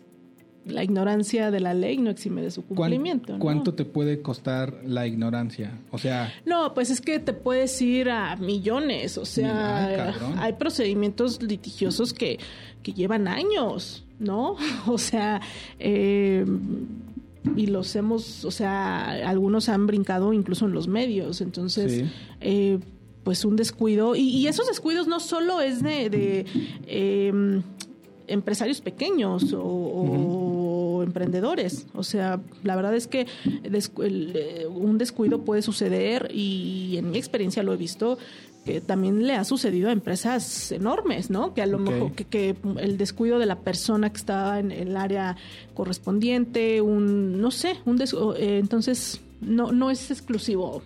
la ignorancia de la ley no exime de su cumplimiento, ¿no? ¿Cuánto te puede costar la ignorancia? O sea... no, pues es que te puedes ir a millones. O sea, mira, cabrón, hay procedimientos litigiosos que, que llevan años, ¿no? O sea... Eh, y los hemos... o sea, algunos han brincado incluso en los medios. Entonces... sí. Eh, pues un descuido, y, y esos descuidos no solo es de, de eh, empresarios pequeños o, o uh-huh. emprendedores, o sea, la verdad es que descu- el, un descuido puede suceder y en mi experiencia lo he visto que también le ha sucedido a empresas enormes, ¿no? Que a lo okay. mejor que, que el descuido de la persona que estaba en el área correspondiente, un no sé, un des- eh, entonces no no es exclusivo.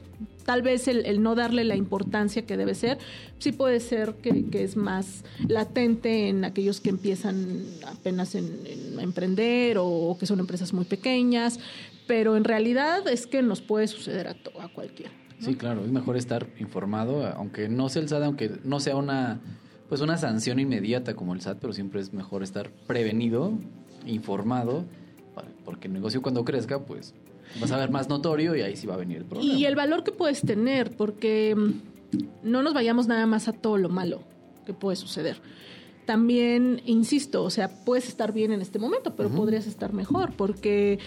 Tal vez el, el no darle la importancia que debe ser, sí puede ser que, que es más latente en aquellos que empiezan apenas en, en emprender o, o que son empresas muy pequeñas, pero en realidad es que nos puede suceder a, to- a cualquiera, ¿no? Sí, claro, es mejor estar informado, aunque no sea el S A T, aunque no sea una, pues una sanción inmediata como el S A T, pero siempre es mejor estar prevenido, informado, porque el negocio cuando crezca, pues... vas a ver más notorio y ahí sí va a venir el problema. Y el valor que puedes tener, porque no nos vayamos nada más a todo lo malo que puede suceder. También, insisto, o sea, puedes estar bien en este momento, pero uh-huh. podrías estar mejor, porque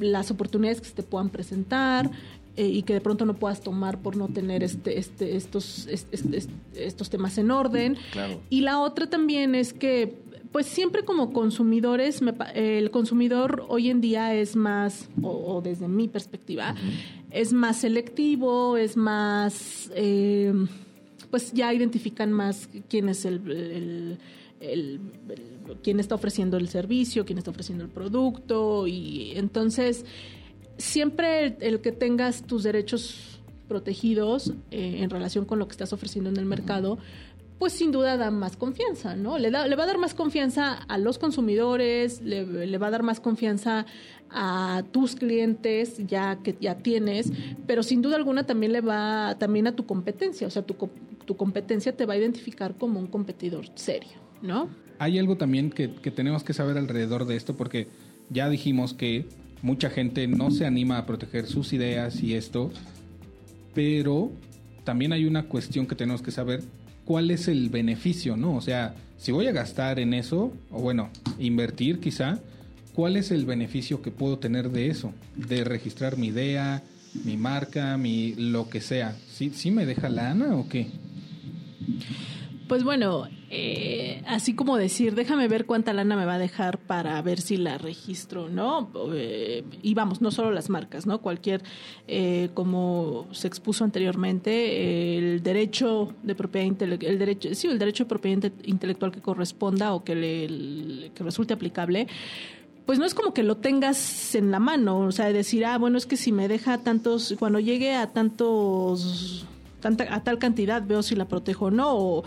las oportunidades que se te puedan presentar eh, y que de pronto no puedas tomar por no tener este, este, estos, este, este, estos temas en orden. Claro. Y la otra también es que pues siempre como consumidores, me, el consumidor hoy en día es más, o, o desde mi perspectiva, uh-huh. es más selectivo, es más, eh, pues ya identifican más quién es el, el, el, el quién está ofreciendo el servicio, quién está ofreciendo el producto, y entonces siempre el, el que tengas tus derechos protegidos eh, en relación con lo que estás ofreciendo en el mercado, pues sin duda da más confianza, ¿no? Le, da, le va a dar más confianza a los consumidores, le, le va a dar más confianza a tus clientes ya que ya tienes, pero sin duda alguna también le va también a tu competencia, o sea, tu, tu competencia te va a identificar como un competidor serio, ¿no? Hay algo también que, que tenemos que saber alrededor de esto, porque ya dijimos que mucha gente no se anima a proteger sus ideas y esto, pero también hay una cuestión que tenemos que saber, ¿cuál es el beneficio, no? O sea, si voy a gastar en eso, o bueno, invertir quizá, ¿cuál es el beneficio que puedo tener de eso? De registrar mi idea, mi marca, mi lo que sea. ¿Sí, sí me deja lana o qué? Pues bueno, eh, así como decir, déjame ver cuánta lana me va a dejar para ver si la registro, ¿no? Eh, y vamos, no solo las marcas, ¿no? Cualquier, eh, como se expuso anteriormente, el derecho de propiedad intelectual, el derecho, sí, el derecho de propiedad intelectual que corresponda o que le que resulte aplicable, pues no es como que lo tengas en la mano, o sea, decir, ah, bueno, es que si me deja tantos, cuando llegue a tantos, tanta, a tal cantidad, veo si la protejo o no, o,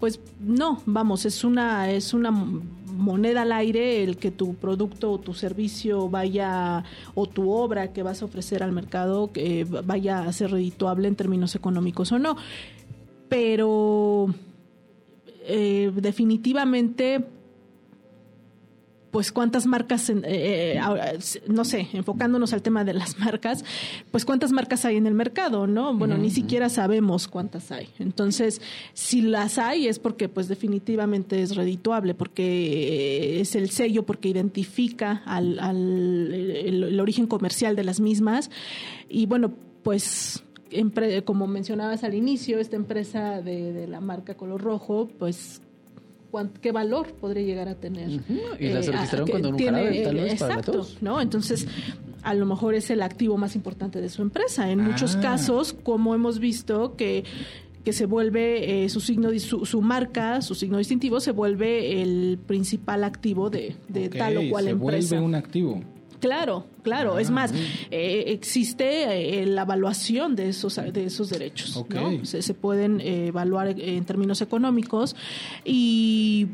pues no, vamos, es una es una moneda al aire el que tu producto o tu servicio vaya, o tu obra que vas a ofrecer al mercado, que vaya a ser redituable en términos económicos o no. Pero eh, definitivamente, pues cuántas marcas, eh, eh, no sé, enfocándonos al tema de las marcas, pues cuántas marcas hay en el mercado, ¿no? Bueno, uh-huh. Ni siquiera sabemos cuántas hay. Entonces, si las hay es porque pues definitivamente es redituable, porque es el sello, porque identifica al, al el, el origen comercial de las mismas. Y bueno, pues como mencionabas al inicio, esta empresa de, de la marca color rojo, pues qué valor podría llegar a tener. Uh-huh. Y las eh, registraron a, cuando un tiene, jarabe, tal vez, exacto, para todos, ¿no? Entonces, a lo mejor es el activo más importante de su empresa. En ah. muchos casos, como hemos visto, que, que se vuelve eh, su signo, su, su marca, su signo distintivo, se vuelve el principal activo de, de okay, tal o cual se empresa. Se vuelve un activo. Claro, claro. Ah, es más, eh, existe eh, la evaluación de esos de esos derechos. Okay. ¿No? Se, se pueden eh, evaluar en términos económicos y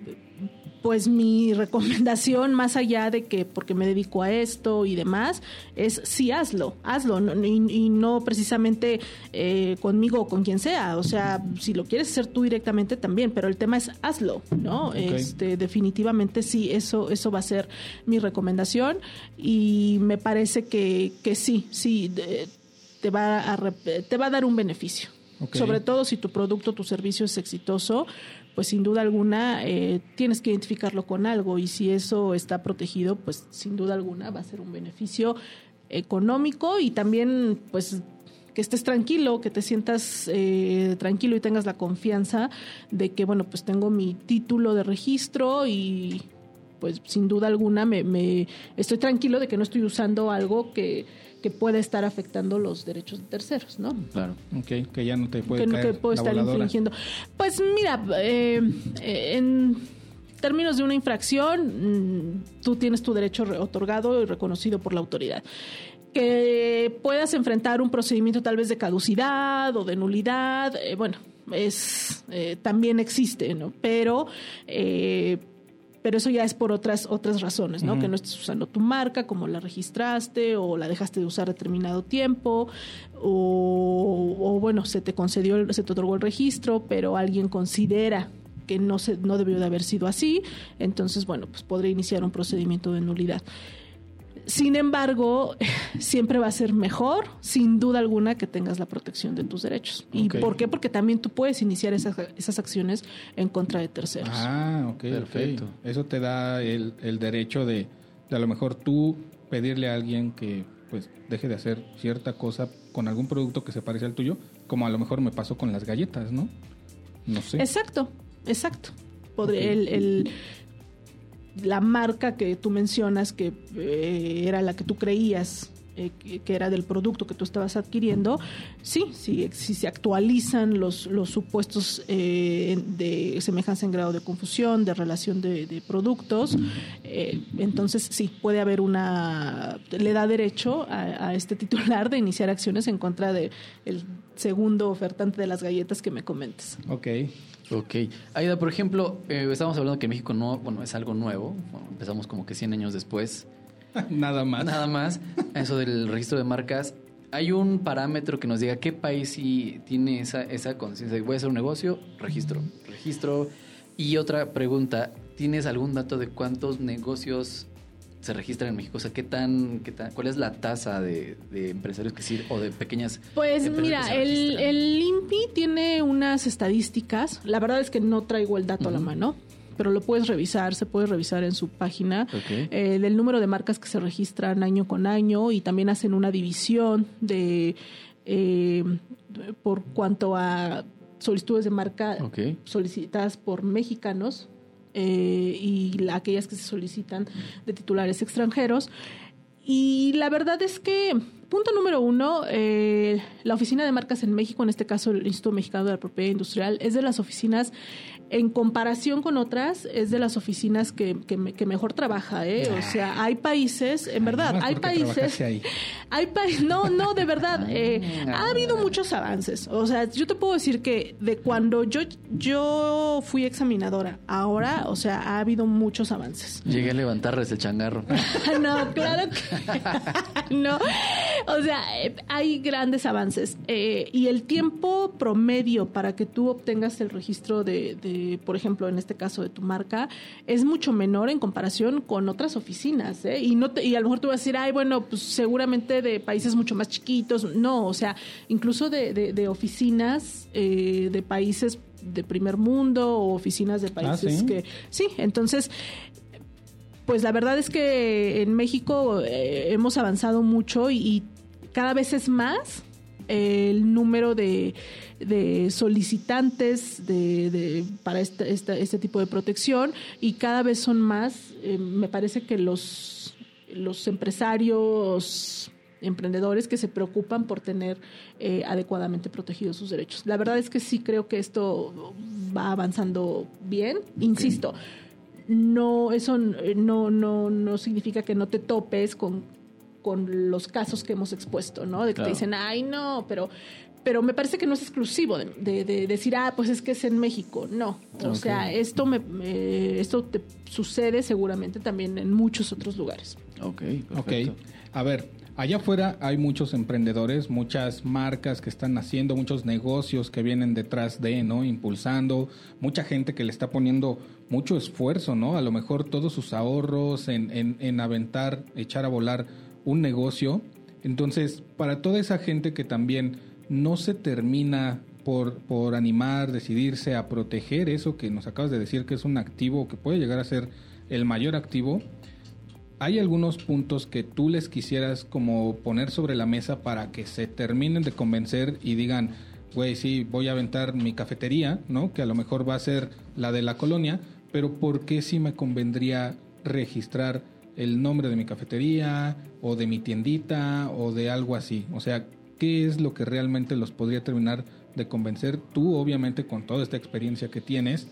pues mi recomendación, más allá de que porque me dedico a esto y demás, es sí hazlo, hazlo no, y, y no precisamente eh, conmigo o con quien sea, o sea, si lo quieres hacer tú directamente también, pero el tema es hazlo, ¿no? Okay. Este, definitivamente sí, eso eso va a ser mi recomendación y me parece que que sí, sí de, te va a te va a dar un beneficio. Okay. Sobre todo si tu producto, tu servicio es exitoso, pues sin duda alguna eh, tienes que identificarlo con algo y si eso está protegido, pues sin duda alguna va a ser un beneficio económico y también pues que estés tranquilo, que te sientas eh, tranquilo y tengas la confianza de que, bueno, pues tengo mi título de registro y pues sin duda alguna me, me estoy tranquilo de que no estoy usando algo que que puede estar afectando los derechos de terceros, ¿no? Claro, okay, que ya no te puede que, caer que puede la estar voladora. Infringiendo. Pues mira, eh, en términos de una infracción, tú tienes tu derecho otorgado y reconocido por la autoridad. Que puedas enfrentar un procedimiento tal vez de caducidad o de nulidad, eh, bueno, es eh, también existe, ¿no? Pero eh, pero eso ya es por otras otras razones, ¿no? Uh-huh. Que no estés usando tu marca, como la registraste o la dejaste de usar determinado tiempo o, o bueno, se te concedió, se te otorgó el registro, pero alguien considera que no se no debió de haber sido así, entonces, bueno, pues podría iniciar un procedimiento de nulidad. Sin embargo, siempre va a ser mejor, sin duda alguna, que tengas la protección de tus derechos. Okay. ¿Y por qué? Porque también tú puedes iniciar esas, esas acciones en contra de terceros. Ah, ok, perfecto. Okay. Eso te da el, el derecho de, de a lo mejor tú pedirle a alguien que pues deje de hacer cierta cosa con algún producto que se parece al tuyo, como a lo mejor me pasó con las galletas, ¿no? No sé. Exacto, exacto. Podría, okay. el... el la marca que tú mencionas que eh, era la que tú creías eh, que era del producto que tú estabas adquiriendo, sí, sí, sí se actualizan los, los supuestos eh, de semejanza en grado de confusión, de relación de, de productos, eh, entonces sí, puede haber una, le da derecho a, a este titular de iniciar acciones en contra de el segundo ofertante de las galletas que me comentas. Ok. Ok. Aida, por ejemplo, eh, estábamos hablando que México no, bueno, es algo nuevo. Bueno, empezamos como que cien años después. Nada más. Nada más. Eso del registro de marcas. ¿Hay un parámetro que nos diga qué país sí tiene esa, esa conciencia? Voy a hacer un negocio, registro. Registro. Y otra pregunta, ¿tienes algún dato de cuántos negocios se registran en México? O sea, ¿qué tan, qué tan, ¿cuál es la tasa de, de empresarios que sí, o de pequeñas? Pues mira, el, el I M P I tiene unas estadísticas. La verdad es que no traigo el dato uh-huh. a la mano, pero lo puedes revisar, se puede revisar en su página, okay. eh, del número de marcas que se registran año con año, y también hacen una división de eh, por cuanto a solicitudes de marca okay. solicitadas por mexicanos. Eh, y la, aquellas que se solicitan de titulares extranjeros. Y la verdad es que, punto número uno, eh, la Oficina de Marcas en México, en este caso el Instituto Mexicano de la Propiedad Industrial, es de las oficinas, en comparación con otras, es de las oficinas que, que, que mejor trabaja, ¿eh? O sea, hay países, en verdad, hay países... Hay países... No, no, de verdad, eh, ha habido muchos avances. O sea, yo te puedo decir que de cuando yo, yo fui examinadora, ahora, o sea, ha habido muchos avances. Llegué a levantarles el changarro. No, claro que... No... O sea, hay grandes avances, eh, y el tiempo promedio para que tú obtengas el registro de, de, por ejemplo, en este caso de tu marca, es mucho menor en comparación con otras oficinas, ¿eh? Y no te, y a lo mejor tú vas a decir, ay, bueno, pues seguramente de países mucho más chiquitos. No, o sea, incluso de, de, de oficinas eh, de países de primer mundo o oficinas de países ah, ¿sí? que... Sí, entonces... Pues la verdad es que en México eh, hemos avanzado mucho y, y cada vez es más el número de, de solicitantes de, de, para este, este, este tipo de protección, y cada vez son más, eh, me parece que los, los empresarios... emprendedores que se preocupan por tener eh, adecuadamente protegidos sus derechos. La verdad es que sí creo que esto va avanzando bien, okay. Insisto. No, eso no, no, no significa que no te topes con, con los casos que hemos expuesto, ¿no? De que claro. Te dicen, ay, no, pero, pero me parece que no es exclusivo de, de, de decir, ah, pues es que es en México. No, okay. O sea, esto, me, me, esto te sucede seguramente también en muchos otros lugares. Ok, perfecto. Okay. A ver, allá afuera hay muchos emprendedores, muchas marcas que están haciendo, muchos negocios que vienen detrás de, ¿no? Impulsando, mucha gente que le está poniendo... mucho esfuerzo, ¿no? A lo mejor todos sus ahorros en, en, en aventar, echar a volar un negocio. Entonces, para toda esa gente que también no se termina por, por animar, decidirse a proteger eso que nos acabas de decir que es un activo, que puede llegar a ser el mayor activo, ¿hay algunos puntos que tú les quisieras como poner sobre la mesa para que se terminen de convencer y digan, güey, sí, voy a aventar mi cafetería, ¿no? Que a lo mejor va a ser la de la colonia, pero ¿por qué sí me convendría registrar el nombre de mi cafetería o de mi tiendita o de algo así? O sea, ¿qué es lo que realmente los podría terminar de convencer? Tú, obviamente, con toda esta experiencia que tienes,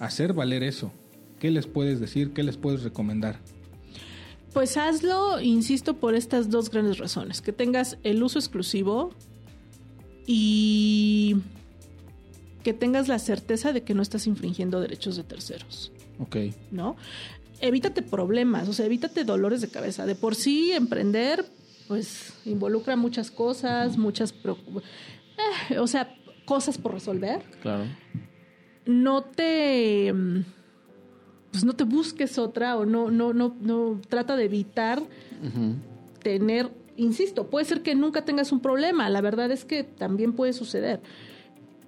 hacer valer eso. ¿Qué les puedes decir? ¿Qué les puedes recomendar? Pues hazlo, insisto, por estas dos grandes razones. Que tengas el uso exclusivo y... que tengas la certeza de que no estás infringiendo derechos de terceros. Ok. ¿No? Evítate problemas, o sea, evítate dolores de cabeza. De por sí, emprender, pues, involucra muchas cosas, uh-huh. muchas... Eh, o sea, cosas por resolver. Claro. No te... Pues no te busques otra, o no, no, no, no trata de evitar uh-huh. tener... Insisto, puede ser que nunca tengas un problema. La verdad es que también puede suceder.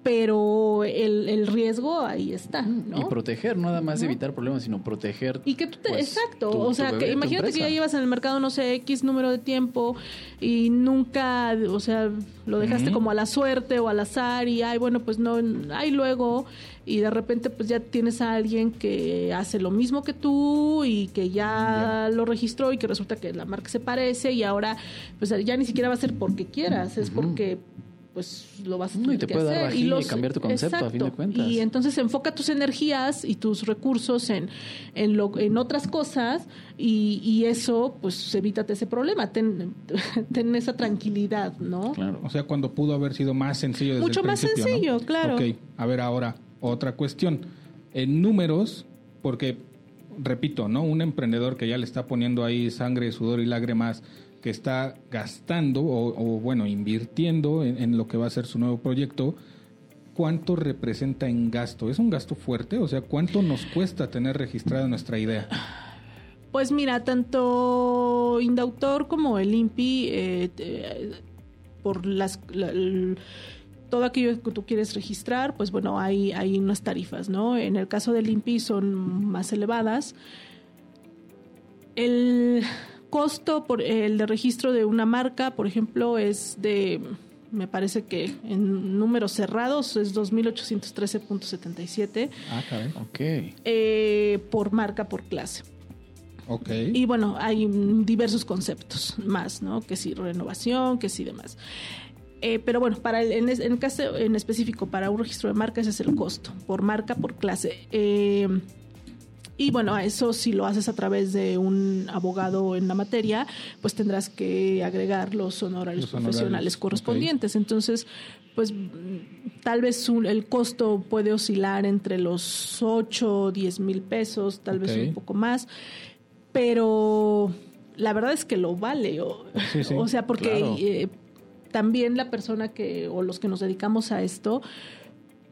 pero el, el riesgo ahí está, ¿no? Y proteger, no nada más ¿no? evitar problemas, sino proteger. Y que tú te, pues, exacto, tu, o sea, tu bebé, que imagínate que ya llevas en el mercado, no sé, X número de tiempo y nunca, o sea, lo dejaste uh-huh. como a la suerte o al azar y, ay, bueno, pues no, ay, luego, y de repente pues ya tienes a alguien que hace lo mismo que tú y que ya, ya lo registró y que resulta que la marca se parece y ahora, pues ya ni siquiera va a ser porque quieras, es uh-huh. porque... pues lo vas a tener y te que puede hacer. Dar vagina y, los, y cambiar tu concepto, exacto, a fin de cuentas. Y entonces enfoca tus energías y tus recursos en en, lo, en otras cosas y, y eso, pues evítate ese problema, ten, ten esa tranquilidad, ¿no? Claro, o sea, cuando pudo haber sido más sencillo desde mucho el principio, más sencillo, ¿no? Claro. Ok, a ver ahora, otra cuestión. En números, porque, repito, ¿no? Un emprendedor que ya le está poniendo ahí sangre, sudor y lágrimas, que está gastando o, o bueno, invirtiendo en, en lo que va a ser su nuevo proyecto, ¿cuánto representa en gasto? ¿Es un gasto fuerte? O sea, ¿cuánto nos cuesta tener registrada nuestra idea? Pues mira, tanto Indautor como el I M P I, eh, eh, por las... La, el, todo aquello que tú quieres registrar, pues bueno, hay, hay unas tarifas, ¿no? En el caso del I M P I son más elevadas. El... costo por el de registro de una marca, por ejemplo, es de, me parece que en números cerrados es dos mil ochocientos trece punto setenta y siete. Ah, caray. Ok. Eh, por marca, por clase. Ok. Y bueno, hay diversos conceptos más, ¿no? Que sí, renovación, que sí, demás. Eh, pero bueno, para el, en, en caso en específico, para un registro de marca, ese es el costo, por marca, por clase. Eh... Y bueno, eso si lo haces a través de un abogado en la materia, pues tendrás que agregar los honorarios, los honorarios profesionales correspondientes. Okay. Entonces, pues tal vez un, el costo puede oscilar entre los ocho o diez mil pesos, tal okay. vez un poco más, pero la verdad es que lo vale. O, sí, sí, o sea, porque claro. eh, también la persona que o los que nos dedicamos a esto...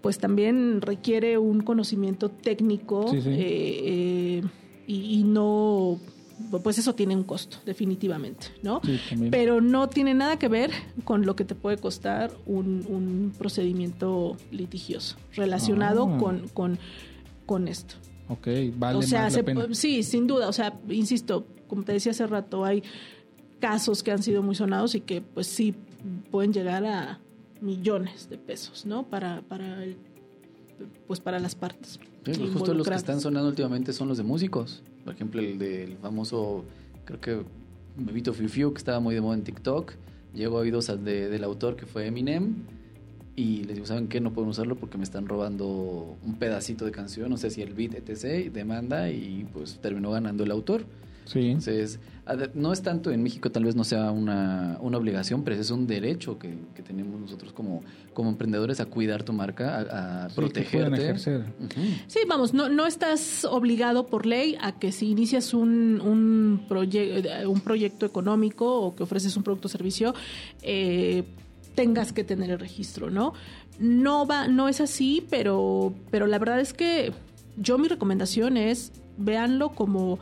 pues también requiere un conocimiento técnico sí, sí. Eh, eh, y, y no, pues eso tiene un costo, definitivamente, ¿no? Sí, pero no tiene nada que ver con lo que te puede costar un, un procedimiento litigioso relacionado ah. con, con, con esto. Ok, vale o sea, más la se, pena. Sí, sin duda, o sea, insisto, como te decía hace rato, hay casos que han sido muy sonados y que pues sí pueden llegar a millones de pesos, ¿no? Para para el, pues para las partes. Sí, y justo los que están sonando últimamente son los de músicos. Por ejemplo, el del famoso, creo que Bebito Fiu Fiu, que estaba muy de moda en TikTok, llegó a oídos de, del autor que fue Eminem y les digo, ¿saben qué? No pueden usarlo porque me están robando un pedacito de canción, no sé si el beat, etcétera, y demanda y pues terminó ganando el autor. Sí. Entonces, no es tanto en México, tal vez no sea una, una obligación, pero es un derecho que, que tenemos nosotros como, como emprendedores a cuidar tu marca, a, a sí, protegerte. Que ejercer. Uh-huh. Sí, vamos, no, no estás obligado por ley a que si inicias un, un, proye- un proyecto económico o que ofreces un producto o servicio, eh, tengas que tener el registro, ¿no? No va, no es así, pero, pero la verdad es que yo mi recomendación es véanlo como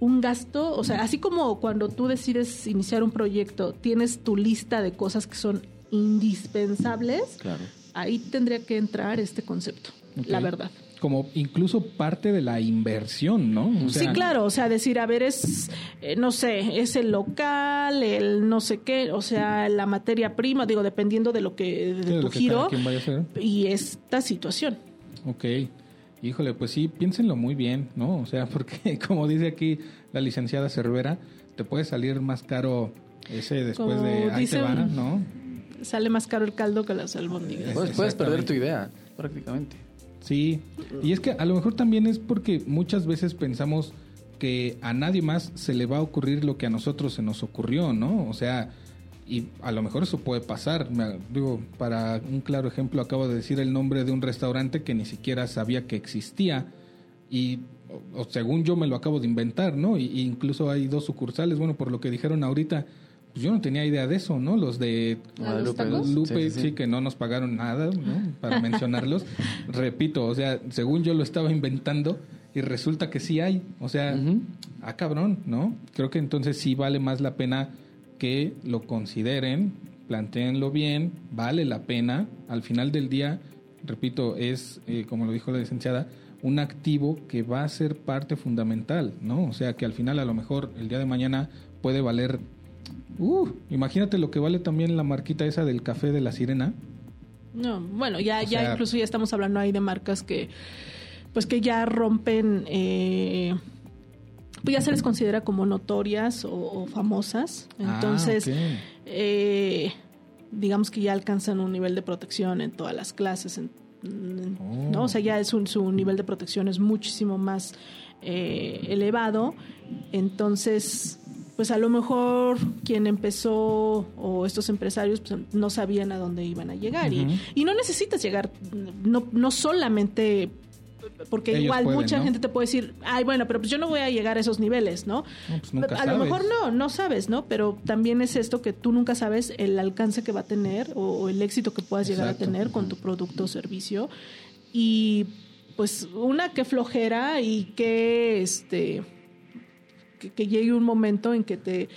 un gasto, o sea, así como cuando tú decides iniciar un proyecto, tienes tu lista de cosas que son indispensables, claro. Ahí tendría que entrar este concepto, okay. La verdad. Como incluso parte de la inversión, ¿no? O sea, sí, claro, o sea, decir, a ver, es, eh, no sé, es el local, el no sé qué, o sea, la materia prima, digo, dependiendo de lo que, de, de tu giro y esta situación. Ok. Híjole, pues sí, piénsenlo muy bien, ¿no? O sea, porque como dice aquí la licenciada Cervera, te puede salir más caro ese después como de ahí te van, ¿no? Sale más caro el caldo que las albóndigas. Pues puedes perder tu idea, prácticamente. Sí, y es que a lo mejor también es porque muchas veces pensamos que a nadie más se le va a ocurrir lo que a nosotros se nos ocurrió, ¿no? O sea, y a lo mejor eso puede pasar. Me, digo, para un claro ejemplo, acabo de decir el nombre de un restaurante que ni siquiera sabía que existía y o, o según yo me lo acabo de inventar, ¿no? Y, y incluso hay dos sucursales, bueno, por lo que dijeron ahorita, pues yo no tenía idea de eso, ¿no? Los de Guadalupe, Guadalupe sí, sí, sí, que no nos pagaron nada, ¿no? Para mencionarlos. Repito, o sea, según yo lo estaba inventando y resulta que sí hay, o sea, uh-huh. ah, cabrón, ¿no? Creo que entonces sí vale más la pena que lo consideren, planteenlo bien, vale la pena. Al final del día repito, es, eh, como lo dijo la licenciada, un activo que va a ser parte fundamental, ¿no? O sea, que al final, a lo mejor, el día de mañana puede valer... Uh, imagínate lo que vale también la marquita esa del café de la sirena. No, bueno, ya, o sea, ya incluso ya estamos hablando ahí de marcas que, pues que ya rompen... Eh, pues ya se les considera como notorias o, o famosas. Entonces, ah, okay. eh, digamos que ya alcanzan un nivel de protección en todas las clases, en, oh. ¿no? O sea, ya es un, su nivel de protección es muchísimo más eh, elevado. Entonces, pues a lo mejor quien empezó o estos empresarios pues, no sabían a dónde iban a llegar. Uh-huh. y, y no necesitas llegar, no, no solamente... Porque ellos igual pueden, mucha ¿no? gente te puede decir, ay, bueno, pero pues yo no voy a llegar a esos niveles, ¿no? no pues nunca a sabes. Lo mejor no, no sabes, ¿no? Pero también es esto que tú nunca sabes el alcance que va a tener o, o el éxito que puedas Exacto. llegar a tener con tu producto o servicio. Y pues una que flojera y que, este, que, que llegue un momento en que te...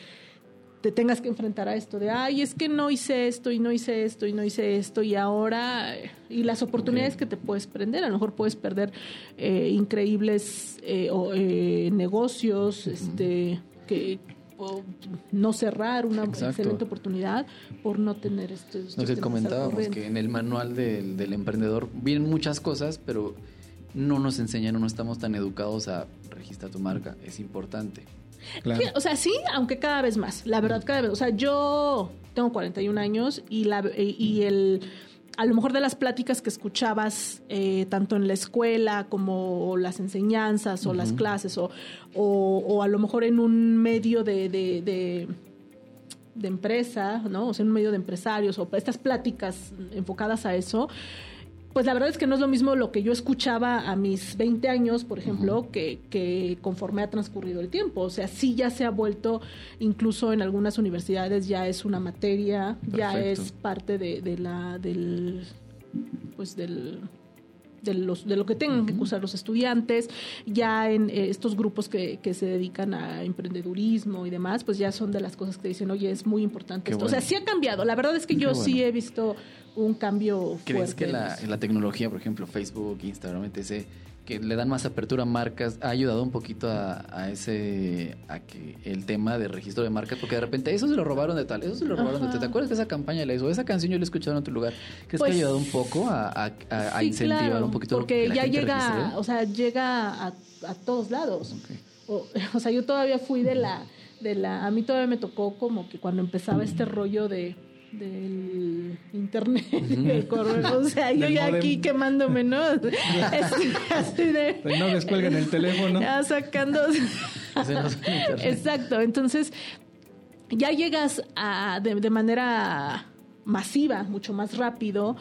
te tengas que enfrentar a esto de, ay, es que no hice esto y no hice esto y no hice esto y ahora, y las oportunidades okay. que te puedes perder, a lo mejor puedes perder eh, increíbles eh, o, eh, negocios, este que o, no cerrar una Exacto. excelente oportunidad por no tener estos... Nos comentábamos que en el manual del, del emprendedor vienen muchas cosas, pero no nos enseñan o no estamos tan educados a registrar tu marca, es importante. Claro. O sea, sí, aunque cada vez más. La verdad, cada vez. O sea, yo tengo cuarenta y un años y, la, y el, a lo mejor de las pláticas que escuchabas eh, tanto en la escuela como las enseñanzas o uh-huh. las clases o, o, o a lo mejor en un medio de, de, de, de empresa, ¿no? O sea, en un medio de empresarios o estas pláticas enfocadas a eso. Pues la verdad es que no es lo mismo lo que yo escuchaba a mis veinte años, por ejemplo, uh-huh. que, que conforme ha transcurrido el tiempo. O sea, sí ya se ha vuelto, incluso en algunas universidades ya es una materia, Perfecto. Ya es parte de, de la del pues del de los de lo que tengan uh-huh. que cursar los estudiantes. Ya en eh, estos grupos que, que se dedican a emprendedurismo y demás, pues ya son de las cosas que dicen, oye, es muy importante Qué esto. Bueno. O sea, sí ha cambiado. La verdad es que Qué yo bueno. sí he visto un cambio fuerte. ¿Crees que la, la tecnología, por ejemplo, Facebook, Instagram, etcétera, que le dan más apertura a marcas, ha ayudado un poquito a, a ese, a que el tema de registro de marcas, porque de repente eso se lo robaron de tal, eso se lo robaron Ajá. de tal, ¿te acuerdas que esa campaña la hizo? Esa canción yo la he escuchado en otro lugar. ¿Crees pues, que ha ayudado un poco a, a, a sí, incentivar claro, un poquito? Porque ya llega, registre? O sea, llega a, a todos lados. Okay. O, o sea, yo todavía fui de la, de la, a mí todavía me tocó como que cuando empezaba este rollo de del internet, del correo, o sea, yo ya modem. Aquí quemándome, ¿no? Así, así de, no descuelguen el teléfono. Ya sacando. Exacto, entonces ya llegas a, de, de manera masiva, mucho más rápido,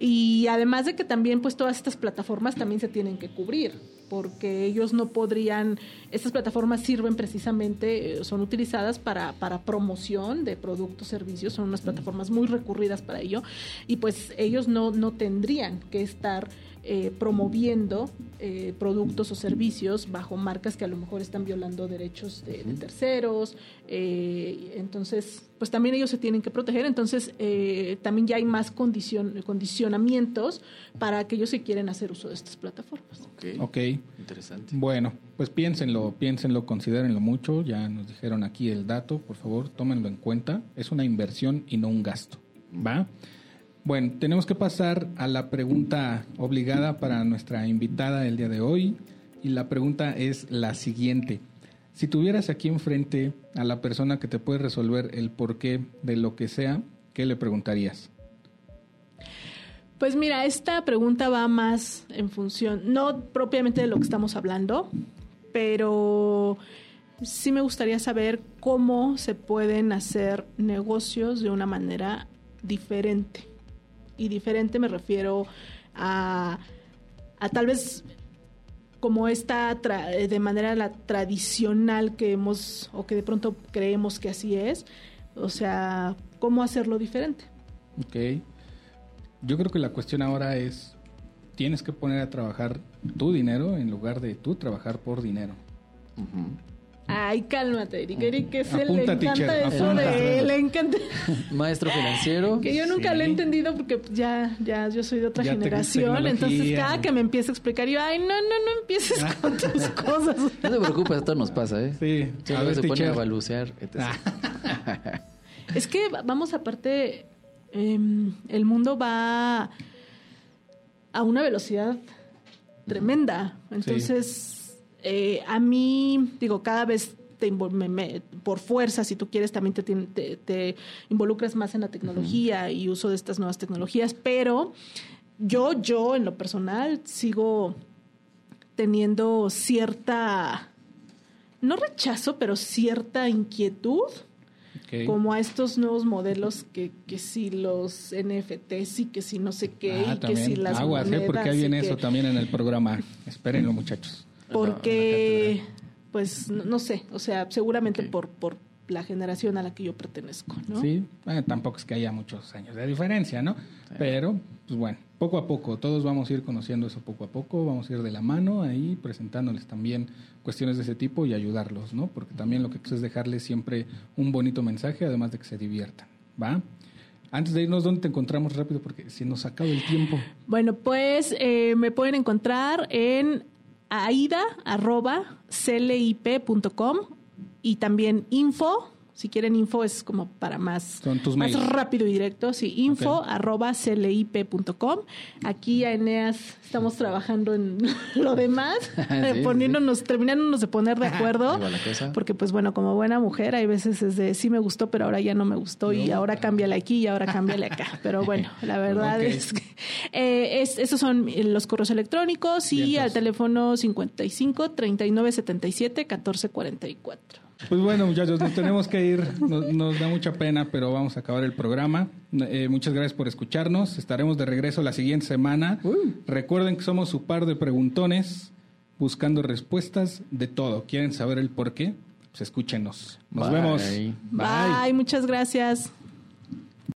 y además de que también, pues todas estas plataformas también se tienen que cubrir, porque ellos no podrían, estas plataformas sirven precisamente, son utilizadas para, para promoción de productos, servicios, son unas plataformas muy recurridas para ello, y pues ellos no, no tendrían que estar eh, promoviendo eh, productos o servicios bajo marcas que a lo mejor están violando derechos de, de terceros, eh, entonces pues también ellos se tienen que proteger, entonces eh, también ya hay más condicion, condicionamientos para aquellos que quieren hacer uso de estas plataformas. Okay. Okay. Interesante. Bueno, pues piénsenlo, piénsenlo, considérenlo mucho. Ya nos dijeron aquí el dato, por favor, tómenlo en cuenta. Es una inversión y no un gasto, ¿va? Bueno, tenemos que pasar a la pregunta obligada para nuestra invitada del día de hoy. Y la pregunta es la siguiente. Si tuvieras aquí enfrente a la persona que te puede resolver el porqué de lo que sea, ¿qué le preguntarías? Pues mira, esta pregunta va más en función, no propiamente de lo que estamos hablando, pero sí me gustaría saber cómo se pueden hacer negocios de una manera diferente. Y diferente me refiero a, a tal vez como esta tra- de manera la tradicional que hemos, o que de pronto creemos que así es, o sea, cómo hacerlo diferente. Ok. Yo creo que la cuestión ahora es, tienes que poner a trabajar tu dinero en lugar de tú trabajar por dinero. Uh-huh. Ay, cálmate, Eric. Eric, que se le encanta teacher, eso apunta. de le encanta. Maestro financiero. Que yo nunca sí. lo he entendido porque ya, ya yo soy de otra ya generación. Entonces, cada ¿no? que me empieza a explicar, yo, ay, no, no, no empieces con tus cosas. No te preocupes, esto nos pasa, ¿eh? Sí. sí a ver, se teacher. pone a balucear, etcétera. Ah. Es que, vamos, aparte, eh, el mundo va a una velocidad tremenda. Entonces... Sí. Eh, a mí, digo, cada vez te invol- me, me, por fuerza, si tú quieres, también te, te, te involucras más en la tecnología uh-huh. y uso de estas nuevas tecnologías, pero yo, yo en lo personal sigo teniendo cierta, no rechazo, pero cierta inquietud okay. como a estos nuevos modelos que, que si los N F Ts y que si no sé qué ah, y también. que si las Aguas, monedas. ¿eh? Porque ahí viene que... eso también en el programa. Espérenlo, muchachos. Porque, pues, no, no sé, o sea, seguramente okay. por, por la generación a la que yo pertenezco, ¿no? Sí, eh, tampoco es que haya muchos años de diferencia, ¿no? Sí. Pero, pues bueno, poco a poco, todos vamos a ir conociendo eso poco a poco, vamos a ir de la mano ahí, presentándoles también cuestiones de ese tipo y ayudarlos, ¿no? Porque también lo que es dejarles siempre un bonito mensaje, además de que se diviertan, ¿va? Antes de irnos, ¿dónde te encontramos rápido? Porque se nos acaba el tiempo. Bueno, pues, eh, me pueden encontrar en... aida arroba c l i p punto com y también info, si quieren info es como para más, más rápido y directo, sí, info okay. arroba c l i p punto com. Aquí a Aeneas estamos trabajando en lo demás, sí, poniéndonos, sí. terminándonos de poner de acuerdo, porque pues bueno, como buena mujer hay veces es de sí me gustó, pero ahora ya no me gustó no, y ahora cámbiale aquí y ahora cámbiale acá, pero bueno, la verdad okay. es que eh, es, esos son los correos electrónicos y al teléfono cincuenta y cinco, treinta y nueve, setenta y siete, catorce, cuarenta y cuatro. Pues bueno, muchachos, nos tenemos que ir, nos, nos da mucha pena, pero vamos a acabar el programa. Eh, muchas gracias por escucharnos, estaremos de regreso la siguiente semana. Uh. Recuerden que somos su par de preguntones, buscando respuestas de todo. ¿Quieren saber el por qué? Pues escúchenos. Nos Bye. vemos. Bye. Bye, muchas gracias.